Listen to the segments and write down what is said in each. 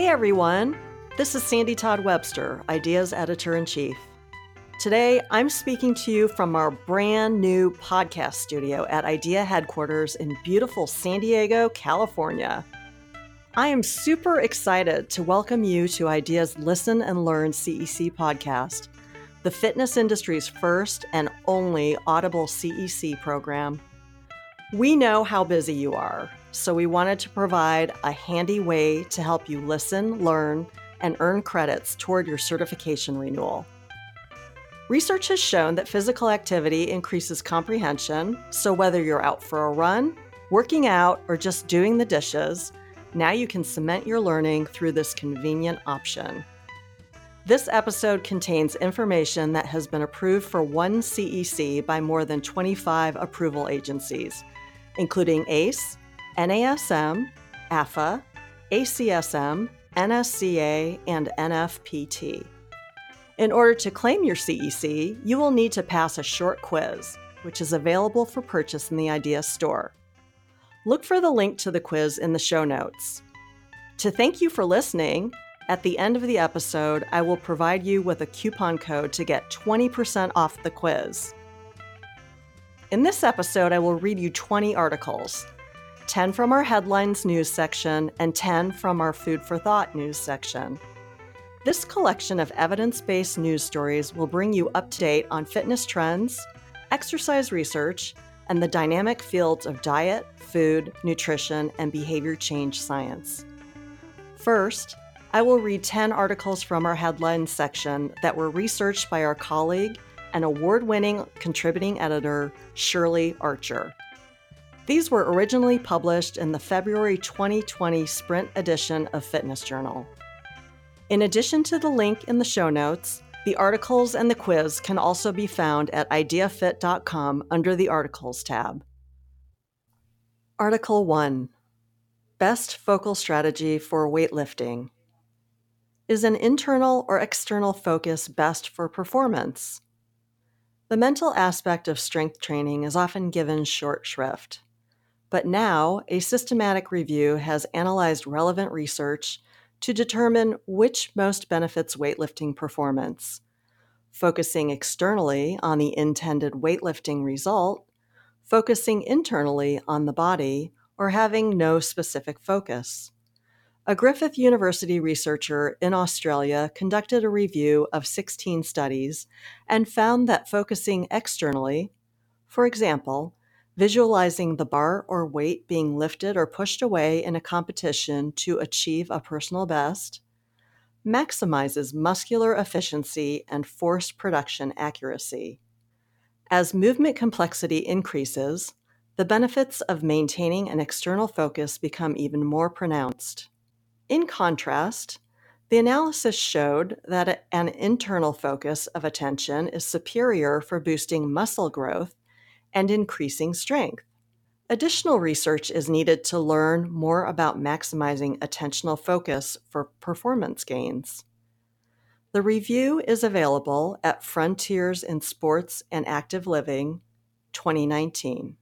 Hey everyone, this is Sandy Todd Webster, Ideas Editor-in-Chief. Today, I'm speaking to you from our brand new podcast studio at IDEA headquarters in beautiful San Diego, California. I am super excited to welcome you to Ideas Listen and Learn CEC podcast, the fitness industry's first and only Audible CEC program. We know how busy you are, so we wanted to provide a handy way to help you listen, learn, and earn credits toward your certification renewal. Research has shown that physical activity increases comprehension, so whether you're out for a run, working out, or just doing the dishes, now you can cement your learning through this convenient option. This episode contains information that has been approved for one CEC by more than 25 approval agencies, including ACE, NASM, AFA, ACSM, NSCA, and NFPT. In order to claim your CEC, you will need to pass a short quiz, which is available for purchase in the IDEA Store. Look for the link to the quiz in the show notes. To thank you for listening, at the end of the episode, I will provide you with a coupon code to get 20% off the quiz. In this episode, I will read you 20 articles, 10 from our Headlines News section and 10 from our Food for Thought News section. This collection of evidence-based news stories will bring you up to date on fitness trends, exercise research, and the dynamic fields of diet, food, nutrition, and behavior change science. First, I will read 10 articles from our Headlines section that were researched by our colleague and award-winning contributing editor, Shirley Archer. These were originally published in the February 2020 Sprint edition of Fitness Journal. In addition to the link in the show notes, the articles and the quiz can also be found at ideafit.com under the Articles tab. Article 1, Best Focal Strategy for Weightlifting. Is an internal or external focus best for performance? The mental aspect of strength training is often given short shrift, but now a systematic review has analyzed relevant research to determine which most benefits weightlifting performance, focusing externally on the intended weightlifting result, focusing internally on the body, or having no specific focus. A Griffith University researcher in Australia conducted a review of 16 studies and found that focusing externally, for example, visualizing the bar or weight being lifted or pushed away in a competition to achieve a personal best, maximizes muscular efficiency and force production accuracy. As movement complexity increases, the benefits of maintaining an external focus become even more pronounced. In contrast, the analysis showed that an internal focus of attention is superior for boosting muscle growth and increasing strength. Additional research is needed to learn more about maximizing attentional focus for performance gains. The review is available at Frontiers in Sports and Active Living, 2019.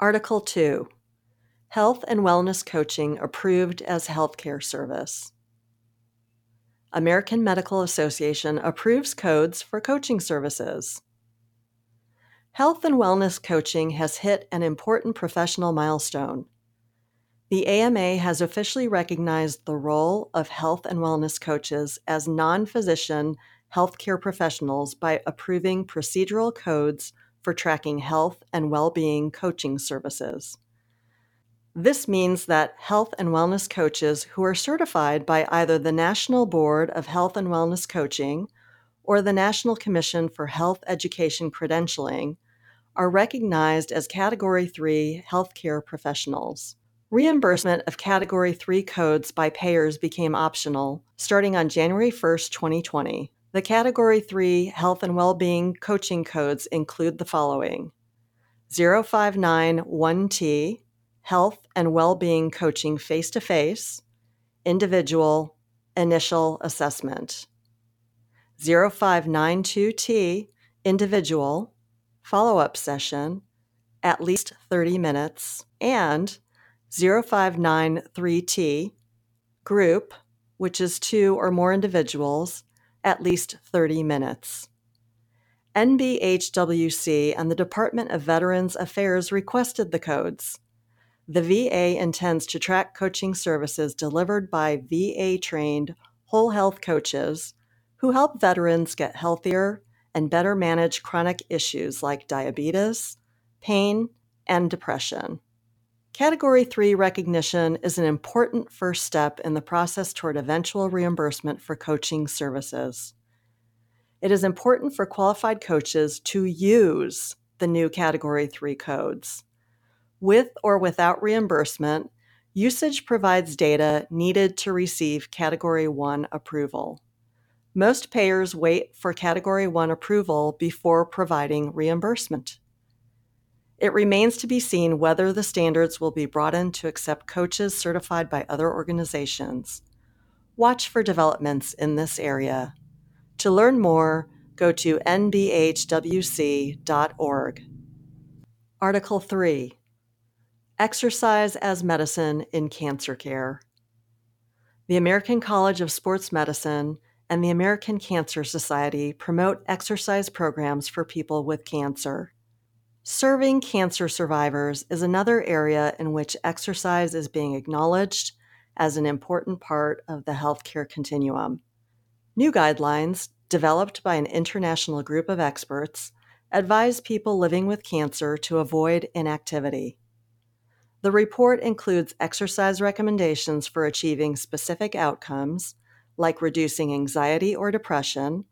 Article 2, Health and Wellness Coaching Approved as Healthcare Service. American Medical Association approves codes for coaching services. Health and wellness coaching has hit an important professional milestone. The AMA has officially recognized the role of health and wellness coaches as non-physician healthcare professionals by approving procedural codes for tracking health and well-being coaching services. This means that health and wellness coaches who are certified by either the National Board of Health and Wellness Coaching or the National Commission for Health Education Credentialing are recognized as Category 3 healthcare professionals. Reimbursement of Category 3 codes by payers became optional starting on January 1, 2020. The Category 3 health and well-being coaching codes include the following: 0591T, Health and Well-Being Coaching Face-to-Face, Individual, Initial Assessment; 0592T, Individual, Follow-Up Session, At Least 30 Minutes, and 0593T, group, which is 2 or more individuals, at least 30 minutes. NBHWC and the Department of Veterans Affairs requested the codes. The VA intends to track coaching services delivered by VA-trained whole health coaches who help veterans get healthier and better manage chronic issues like diabetes, pain, and depression. Category 3 recognition is an important first step in the process toward eventual reimbursement for coaching services. It is important for qualified coaches to use the new Category 3 codes. With or without reimbursement, usage provides data needed to receive Category 1 approval. Most payers wait for Category 1 approval before providing reimbursement. It remains to be seen whether the standards will be broadened to accept coaches certified by other organizations. Watch for developments in this area. To learn more, go to nbhwc.org. Article 3. Exercise as Medicine in Cancer Care. The American College of Sports Medicine and the American Cancer Society promote exercise programs for people with cancer. Serving cancer survivors is another area in which exercise is being acknowledged as an important part of the healthcare continuum. New guidelines, developed by an international group of experts, advise people living with cancer to avoid inactivity. The report includes exercise recommendations for achieving specific outcomes, like reducing anxiety or depression,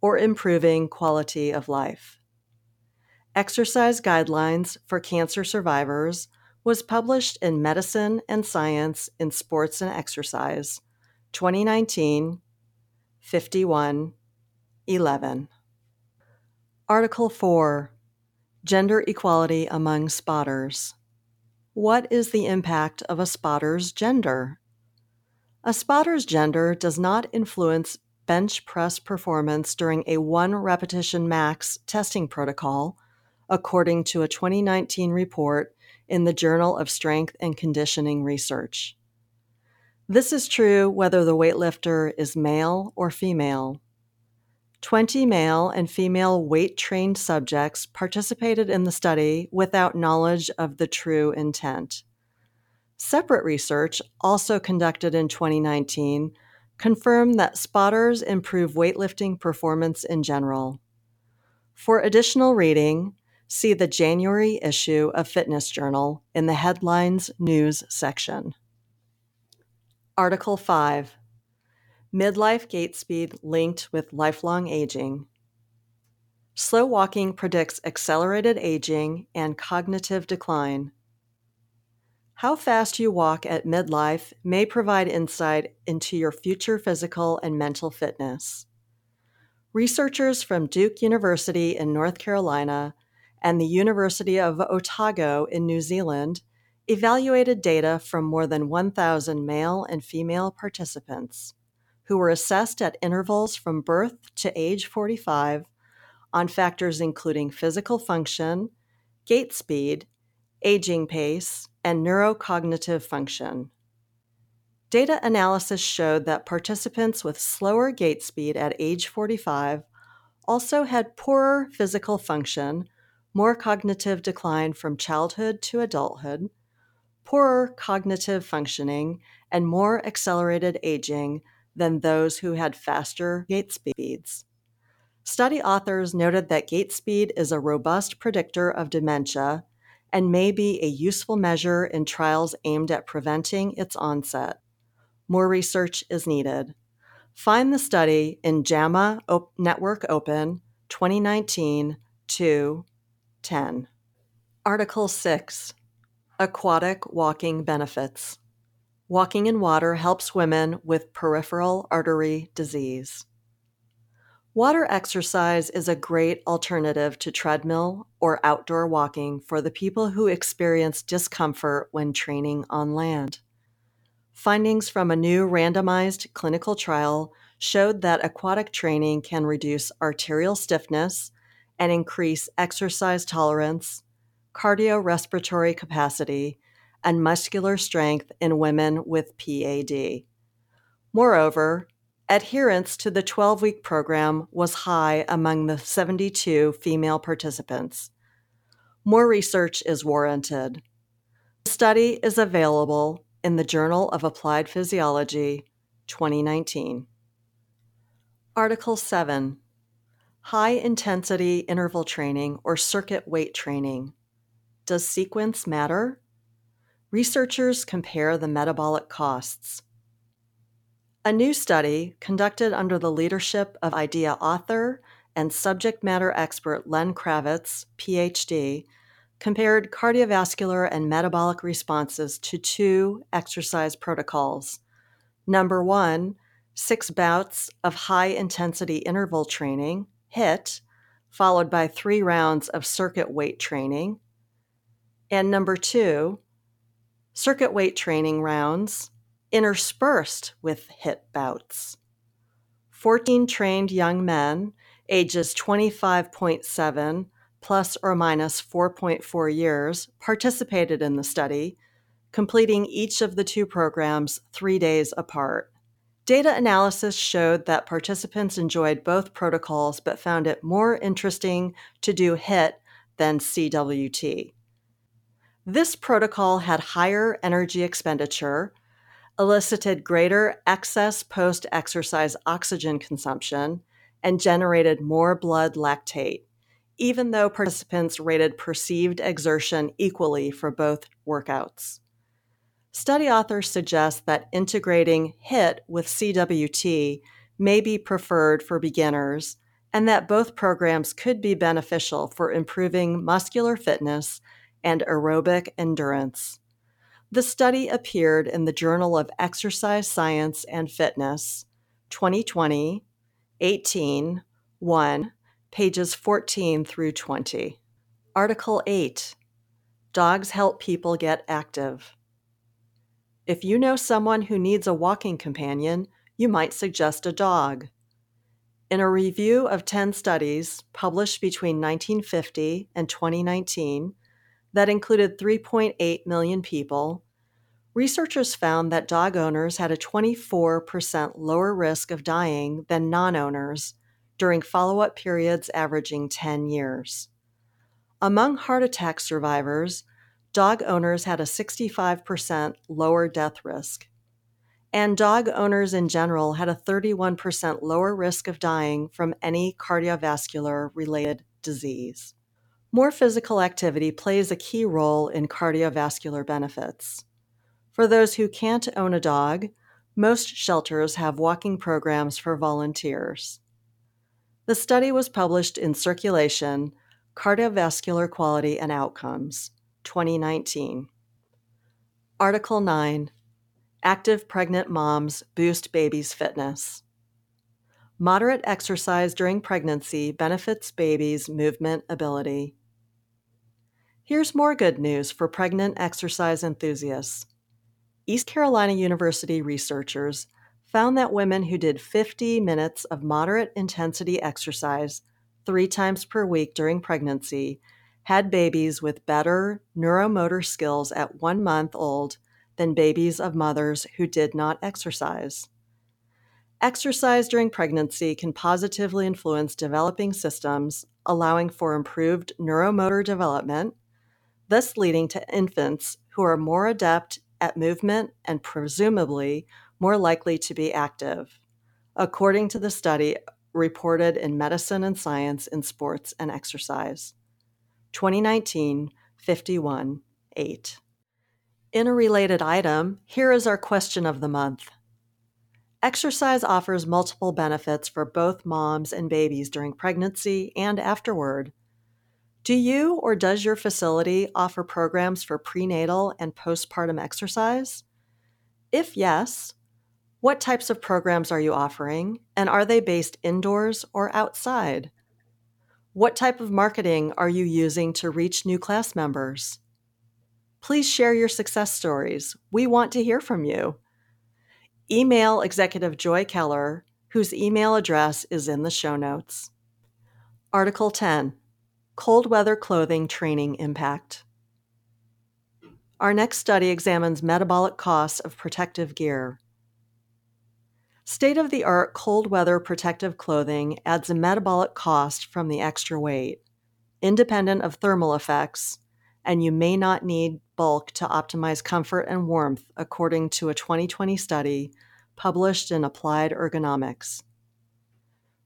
or improving quality of life. Exercise Guidelines for Cancer Survivors was published in Medicine and Science in Sports and Exercise, 2019, 51-11. Article 4. Gender Equality Among Spotters. What is the impact of a spotter's gender? A spotter's gender does not influence bench press performance during a 1-repetition max testing protocol, according to a 2019 report in the Journal of Strength and Conditioning Research. This is true whether the weightlifter is male or female. 20 male and female weight-trained subjects participated in the study without knowledge of the true intent. Separate research, also conducted in 2019, confirmed that spotters improve weightlifting performance in general. For additional reading, see the January issue of Fitness Journal in the Headlines News section. Article 5. Midlife Gait Speed Linked with Lifelong Aging. Slow walking predicts accelerated aging and cognitive decline. How fast you walk at midlife may provide insight into your future physical and mental fitness. Researchers from Duke University in North Carolina and the University of Otago in New Zealand evaluated data from more than 1,000 male and female participants who were assessed at intervals from birth to age 45 on factors including physical function, gait speed, aging pace, and neurocognitive function. Data analysis showed that participants with slower gait speed at age 45 also had poorer physical function, more cognitive decline from childhood to adulthood, poorer cognitive functioning, and more accelerated aging than those who had faster gait speeds. Study authors noted that gait speed is a robust predictor of dementia and may be a useful measure in trials aimed at preventing its onset. More research is needed. Find the study in JAMA Network Open 2019 2. 10. Article 6. Aquatic Walking Benefits. Walking in water helps women with peripheral artery disease. Water exercise is a great alternative to treadmill or outdoor walking for the people who experience discomfort when training on land. Findings from a new randomized clinical trial showed that aquatic training can reduce arterial stiffness and increase exercise tolerance, cardiorespiratory capacity, and muscular strength in women with PAD, Moreover, adherence to the 12-week program was high among the 72 female participants. More research is warranted. The study is available in the Journal of Applied Physiology, 2019. Article 7. High-intensity interval training or circuit weight training. Does sequence matter? Researchers compare the metabolic costs. A new study conducted under the leadership of IDEA author and subject matter expert Len Kravitz, Ph.D., compared cardiovascular and metabolic responses to two exercise protocols. Number one, 6 bouts of high-intensity interval training, HIIT, followed by 3 rounds of circuit weight training. And number two, circuit weight training rounds interspersed with HIIT bouts. 14 trained young men, ages 25.7 plus or minus 4.4 years, participated in the study, completing each of the two programs 3 days apart. Data analysis showed that participants enjoyed both protocols but found it more interesting to do HIIT than CWT. This protocol had higher energy expenditure, elicited greater excess post-exercise oxygen consumption, and generated more blood lactate, even though participants rated perceived exertion equally for both workouts. Study authors suggest that integrating HIIT with CWT may be preferred for beginners and that both programs could be beneficial for improving muscular fitness and aerobic endurance. The study appeared in the Journal of Exercise Science and Fitness, 2020, 18, 1, pages 14 through 20. Article 8, Dogs Help People Get Active. If you know someone who needs a walking companion, you might suggest a dog. In a review of 10 studies published between 1950 and 2019 that included 3.8 million people, researchers found that dog owners had a 24% lower risk of dying than non-owners during follow-up periods averaging 10 years. Among heart attack survivors, dog owners had a 65% lower death risk, and dog owners in general had a 31% lower risk of dying from any cardiovascular-related disease. More physical activity plays a key role in cardiovascular benefits. For those who can't own a dog, most shelters have walking programs for volunteers. The study was published in Circulation, Cardiovascular Quality and Outcomes, 2019. Article 9, Active Pregnant Moms Boost Babies' Fitness. Moderate exercise during pregnancy benefits babies' movement ability. Here's more good news for pregnant exercise enthusiasts. East Carolina University researchers found that women who did 50 minutes of moderate intensity exercise 3 times per week during pregnancy had babies with better neuromotor skills at 1 month old than babies of mothers who did not exercise. Exercise during pregnancy can positively influence developing systems, allowing for improved neuromotor development, thus leading to infants who are more adept at movement and presumably more likely to be active, according to the study reported in Medicine and Science in Sports and Exercise, 2019, 51-8. In a related item, here is our question of the month. Exercise offers multiple benefits for both moms and babies during pregnancy and afterward. Do you or does your facility offer programs for prenatal and postpartum exercise? If yes, what types of programs are you offering, and are they based indoors or outside? What type of marketing are you using to reach new class members? Please share your success stories. We want to hear from you. Email Executive Joy Keller, whose email address is in the show notes. Article 10, Cold Weather Clothing Training Impact. Our next study examines metabolic costs of protective gear. State-of-the-art cold-weather protective clothing adds a metabolic cost from the extra weight, independent of thermal effects, and you may not need bulk to optimize comfort and warmth, according to a 2020 study published in Applied Ergonomics.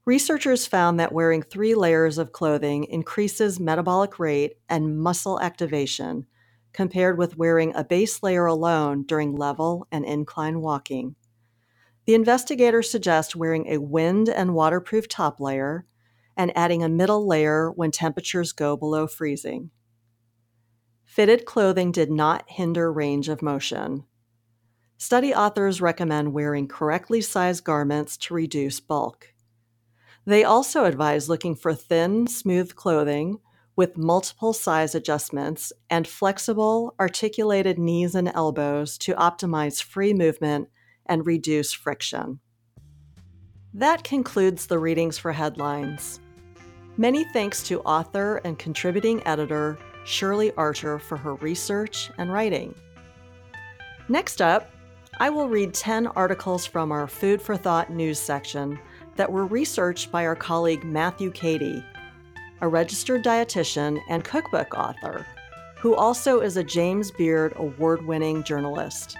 Researchers found that wearing 3 layers of clothing increases metabolic rate and muscle activation compared with wearing a base layer alone during level and incline walking. The investigators suggest wearing a wind and waterproof top layer and adding a middle layer when temperatures go below freezing. Fitted clothing did not hinder range of motion. Study authors recommend wearing correctly sized garments to reduce bulk. They also advise looking for thin, smooth clothing with multiple size adjustments and flexible, articulated knees and elbows to optimize free movement and reduce friction. That concludes the readings for headlines. Many thanks to author and contributing editor Shirley Archer for her research and writing. Next up, I will read 10 articles from our Food for Thought news section that were researched by our colleague Matthew Cady, a registered dietitian and cookbook author, who also is a James Beard award-winning journalist.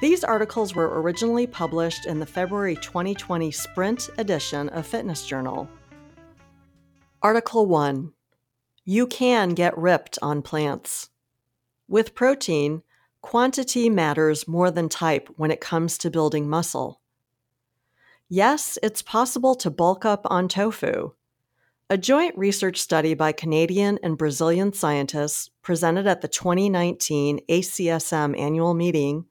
These articles were originally published in the February 2020 Sprint edition of Fitness Journal. Article 1. You can get ripped on plants. With protein, quantity matters more than type when it comes to building muscle. Yes, it's possible to bulk up on tofu. A joint research study by Canadian and Brazilian scientists presented at the 2019 ACSM annual meeting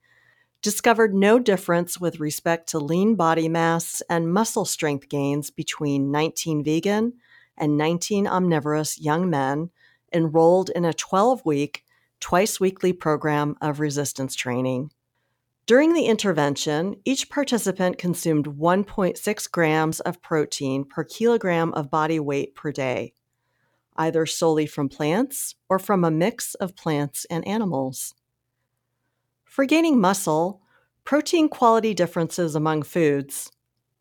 discovered no difference with respect to lean body mass and muscle strength gains between 19 vegan and 19 omnivorous young men enrolled in a 12-week, twice-weekly program of resistance training. During the intervention, each participant consumed 1.6 grams of protein per kilogram of body weight per day, either solely from plants or from a mix of plants and animals. For gaining muscle, protein quality differences among foods,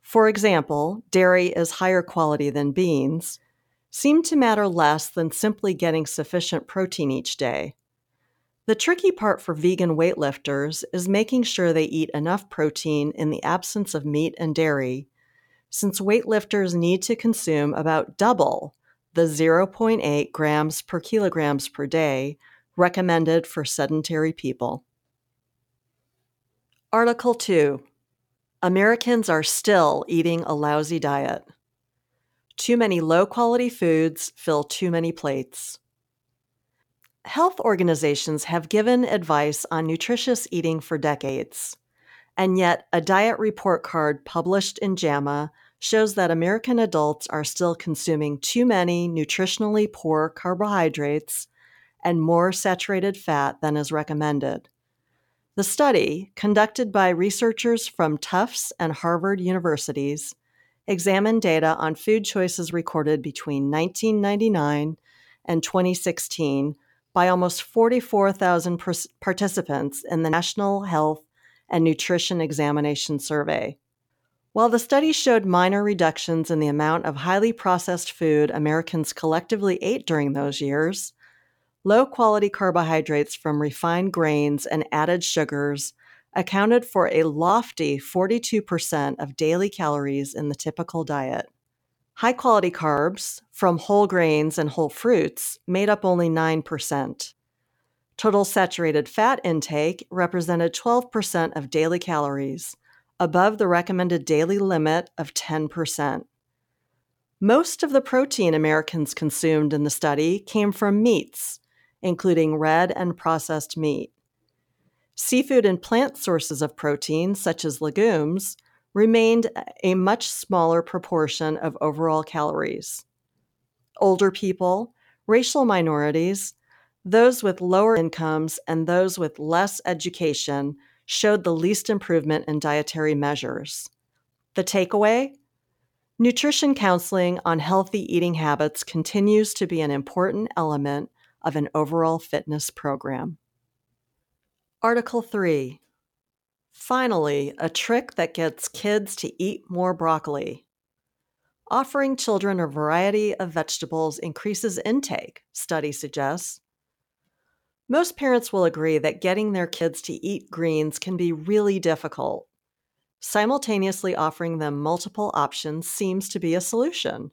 for example, dairy is higher quality than beans, seem to matter less than simply getting sufficient protein each day. The tricky part for vegan weightlifters is making sure they eat enough protein in the absence of meat and dairy, since weightlifters need to consume about double the 0.8 grams per kilograms per day recommended for sedentary people. Article 2. Americans are still eating a lousy diet. Too many low-quality foods fill too many plates. Health organizations have given advice on nutritious eating for decades, and yet a diet report card published in JAMA shows that American adults are still consuming too many nutritionally poor carbohydrates and more saturated fat than is recommended. The study, conducted by researchers from Tufts and Harvard universities, examined data on food choices recorded between 1999 and 2016 by almost 44,000 participants in the National Health and Nutrition Examination Survey. While the study showed minor reductions in the amount of highly processed food Americans collectively ate during those years, low-quality carbohydrates from refined grains and added sugars accounted for a lofty 42% of daily calories in the typical diet. High-quality carbs from whole grains and whole fruits made up only 9%. Total saturated fat intake represented 12% of daily calories, above the recommended daily limit of 10%. Most of the protein Americans consumed in the study came from meats, including red and processed meat. Seafood and plant sources of protein, such as legumes, remained a much smaller proportion of overall calories. Older people, racial minorities, those with lower incomes, and those with less education showed the least improvement in dietary measures. The takeaway? Nutrition counseling on healthy eating habits continues to be an important element of an overall fitness program. Article 3. Finally, a trick that gets kids to eat more broccoli. Offering children a variety of vegetables increases intake, study suggests. Most parents will agree that getting their kids to eat greens can be really difficult. Simultaneously offering them multiple options seems to be a solution.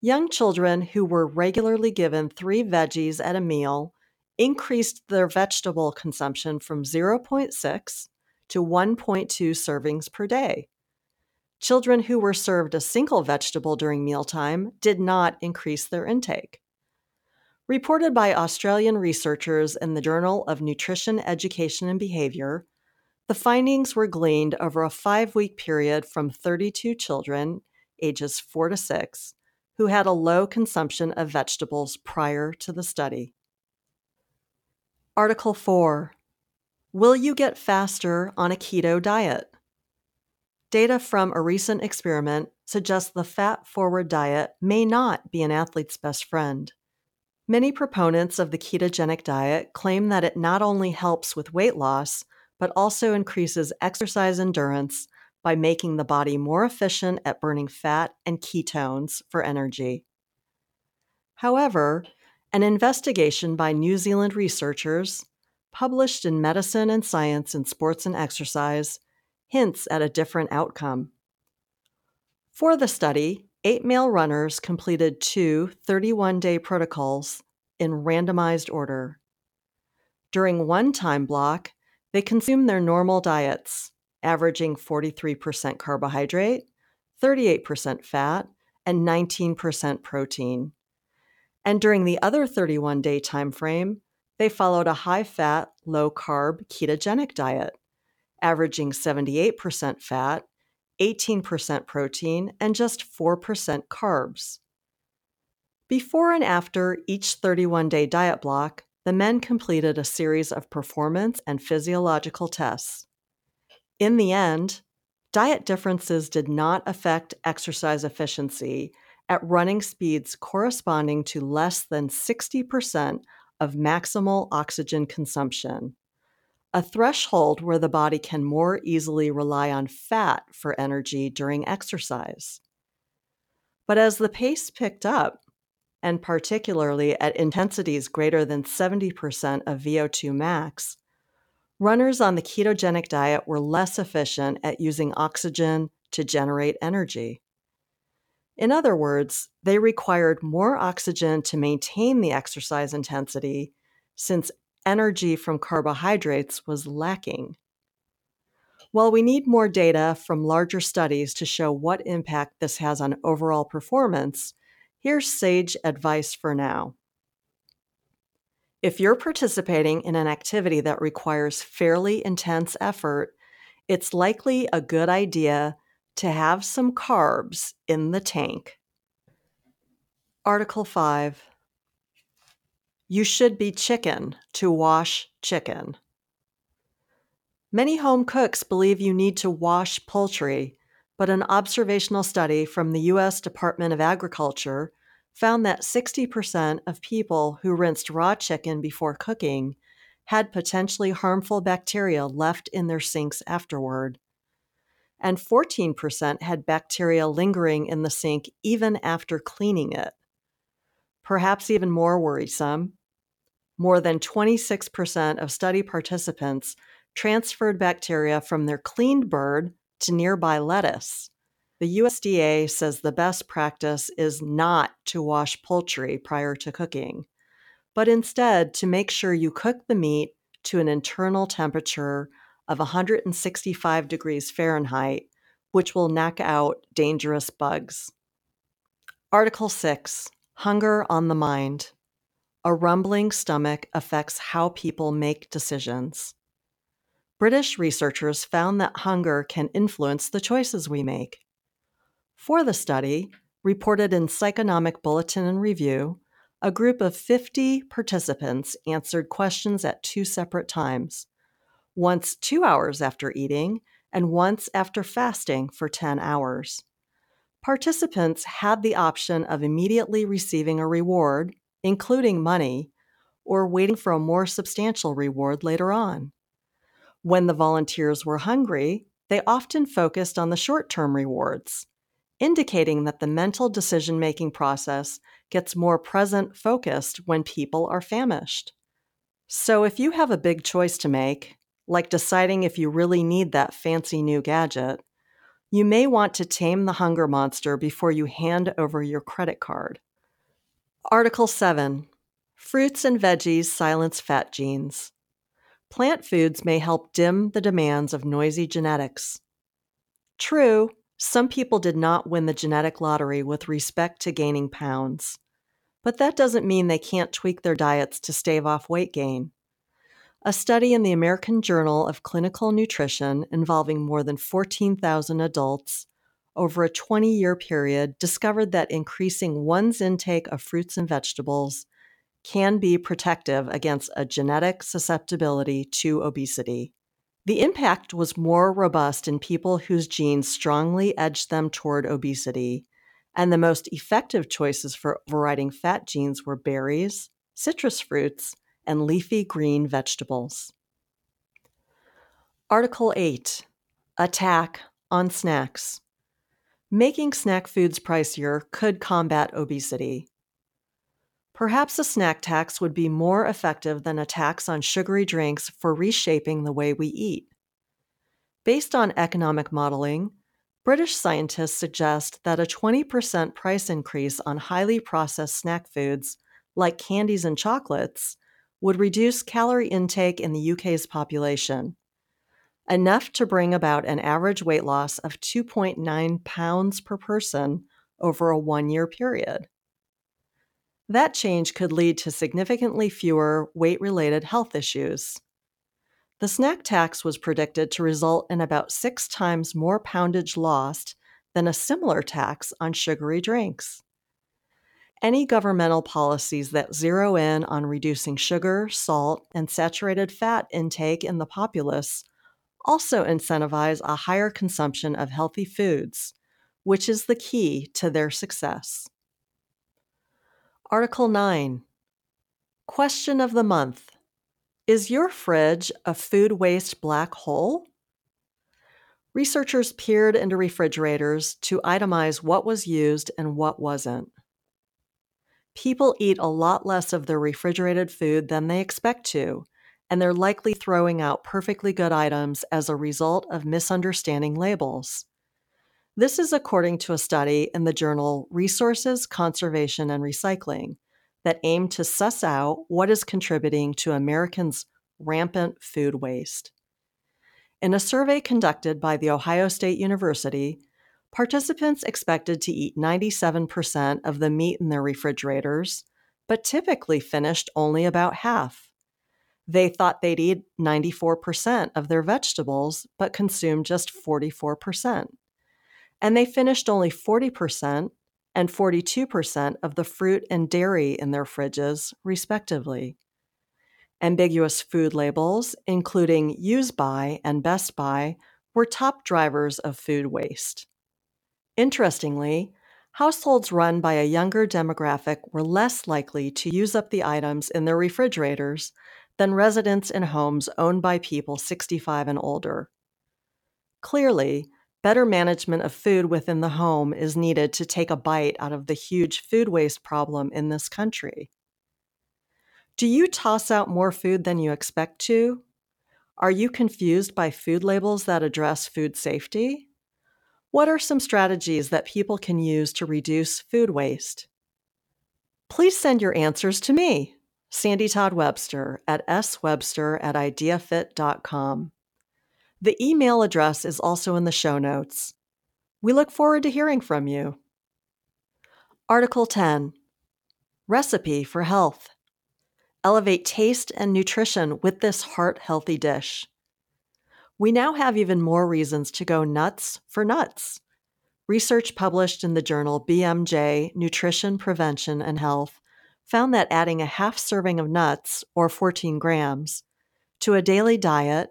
Young children who were regularly given 3 veggies at a meal increased their vegetable consumption from 0.6 to 1.2 servings per day. Children who were served a single vegetable during mealtime did not increase their intake. Reported by Australian researchers in the Journal of Nutrition, Education and Behaviour, the findings were gleaned over a 5-week period from 32 children, ages 4 to 6, who had a low consumption of vegetables prior to the study. Article 4. Will you get faster on a keto diet? Data from a recent experiment suggests the fat-forward diet may not be an athlete's best friend. Many proponents of the ketogenic diet claim that it not only helps with weight loss, but also increases exercise endurance by making the body more efficient at burning fat and ketones for energy. However, an investigation by New Zealand researchers, published in Medicine and Science in Sports and Exercise, hints at a different outcome. For the study, 8 male runners completed 2 31-day protocols in randomized order. During one time block, they consumed their normal diets, averaging 43% carbohydrate, 38% fat, and 19% protein. And during the other 31-day time frame, they followed a high-fat, low-carb ketogenic diet, averaging 78% fat, 18% protein, and just 4% carbs. Before and after each 31-day diet block, the men completed a series of performance and physiological tests. In the end, diet differences did not affect exercise efficiency at running speeds corresponding to less than 60% of maximal oxygen consumption, a threshold where the body can more easily rely on fat for energy during exercise. But as the pace picked up, and particularly at intensities greater than 70% of VO2 max, runners on the ketogenic diet were less efficient at using oxygen to generate energy. In other words, they required more oxygen to maintain the exercise intensity, since energy from carbohydrates was lacking. While we need more data from larger studies to show what impact this has on overall performance, here's sage advice for now. If you're participating in an activity that requires fairly intense effort, it's likely a good idea to have some carbs in the tank. Article 5. You should be chicken to wash chicken. Many home cooks believe you need to wash poultry, but an observational study from the U.S. Department of Agriculture found that 60% of people who rinsed raw chicken before cooking had potentially harmful bacteria left in their sinks afterward, and 14% had bacteria lingering in the sink even after cleaning it. Perhaps even more worrisome, more than 26% of study participants transferred bacteria from their cleaned bird to nearby lettuce. The USDA says the best practice is not to wash poultry prior to cooking, but instead to make sure you cook the meat to an internal temperature of 165 degrees Fahrenheit, which will knock out dangerous bugs. Article 6, Hunger on the Mind. A rumbling stomach affects how people make decisions. British researchers found that hunger can influence the choices we make. For the study, reported in Psychonomic Bulletin and Review, a group of 50 participants answered questions at 2 separate times, once 2 hours after eating and once after fasting for 10 hours. Participants had the option of immediately receiving a reward, including money, or waiting for a more substantial reward later on. When the volunteers were hungry, they often focused on the short-term rewards, indicating that the mental decision-making process gets more present-focused when people are famished. So if you have a big choice to make, like deciding if you really need that fancy new gadget, you may want to tame the hunger monster before you hand over your credit card. Article 7. Fruits and veggies silence fat genes. Plant foods may help dim the demands of noisy genetics. True, some people did not win the genetic lottery with respect to gaining pounds, but that doesn't mean they can't tweak their diets to stave off weight gain. A study in the American Journal of Clinical Nutrition involving more than 14,000 adults over a 20-year period discovered that increasing one's intake of fruits and vegetables can be protective against a genetic susceptibility to obesity. The impact was more robust in people whose genes strongly edged them toward obesity, and the most effective choices for overriding fat genes were berries, citrus fruits, and leafy green vegetables. Article 8. Attack on snacks. Making snack foods pricier could combat obesity. Perhaps a snack tax would be more effective than a tax on sugary drinks for reshaping the way we eat. Based on economic modeling, British scientists suggest that a 20% price increase on highly processed snack foods like candies and chocolates would reduce calorie intake in the UK's population, enough to bring about an average weight loss of 2.9 pounds per person over a one-year period. That change could lead to significantly fewer weight-related health issues. The snack tax was predicted to result in about 6 times more poundage lost than a similar tax on sugary drinks. Any governmental policies that zero in on reducing sugar, salt, and saturated fat intake in the populace also incentivize a higher consumption of healthy foods, which is the key to their success. Article 9. Question of the month. Is your fridge a food waste black hole? Researchers peered into refrigerators to itemize what was used and what wasn't. People eat a lot less of their refrigerated food than they expect to, and they're likely throwing out perfectly good items as a result of misunderstanding labels. This is according to a study in the journal Resources, Conservation, and Recycling that aimed to suss out what is contributing to Americans' rampant food waste. In a survey conducted by The Ohio State University, participants expected to eat 97% of the meat in their refrigerators, but typically finished only about half. They thought they'd eat 94% of their vegetables, but consumed just 44%. And they finished only 40% and 42% of the fruit and dairy in their fridges, respectively. Ambiguous food labels, including Use By and Best By, were top drivers of food waste. Interestingly, households run by a younger demographic were less likely to use up the items in their refrigerators than residents in homes owned by people 65 and older. Clearly, better management of food within the home is needed to take a bite out of the huge food waste problem in this country. Do you toss out more food than you expect to? Are you confused by food labels that address food safety? What are some strategies that people can use to reduce food waste? Please send your answers to me, Sandy Todd Webster, at swebster@ideafit.com. The email address is also in the show notes. We look forward to hearing from you. Article 10. Recipe for health. Elevate taste and nutrition with this heart-healthy dish. We now have even more reasons to go nuts for nuts. Research published in the journal BMJ Nutrition, Prevention, and Health found that adding a half serving of nuts, or 14 grams, to a daily diet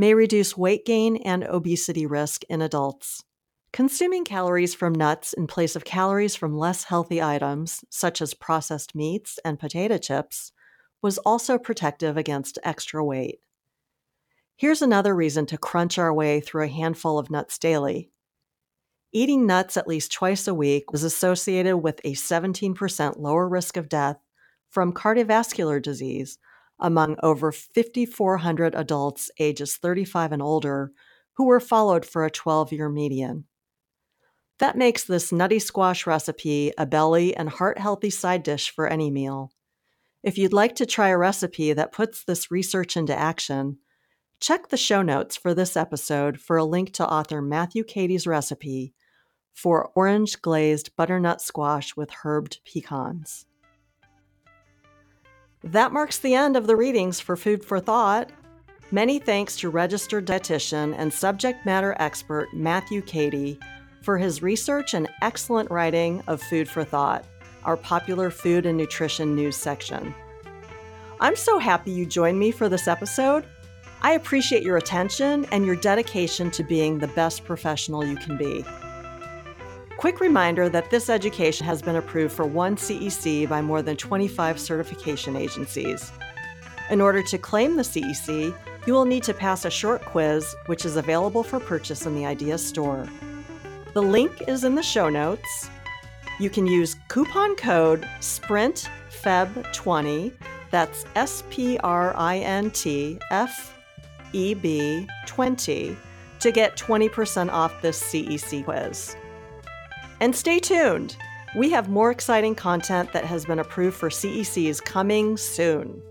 may reduce weight gain and obesity risk in adults. Consuming calories from nuts in place of calories from less healthy items, such as processed meats and potato chips, was also protective against extra weight. Here's another reason to crunch our way through a handful of nuts daily. Eating nuts at least twice a week was associated with a 17% lower risk of death from cardiovascular disease among over 5,400 adults ages 35 and older who were followed for a 12-year median. That makes this nutty squash recipe a belly and heart-healthy side dish for any meal. If you'd like to try a recipe that puts this research into action, check the show notes for this episode for a link to author Matthew Cady's recipe for orange-glazed butternut squash with herbed pecans. That marks the end of the readings for Food for Thought. Many thanks to registered dietitian and subject matter expert Matthew Cady for his research and excellent writing of Food for Thought, our popular food and nutrition news section. I'm so happy you joined me for this episode. I appreciate your attention and your dedication to being the best professional you can be. Quick reminder that this education has been approved for one CEC by more than 25 certification agencies. In order to claim the CEC, you will need to pass a short quiz, which is available for purchase in the IDEA Store. The link is in the show notes. You can use coupon code SPRINTFEB20, that's SPRINTFEB20, to get 20% off this CEC quiz. And stay tuned. We have more exciting content that has been approved for CECs coming soon.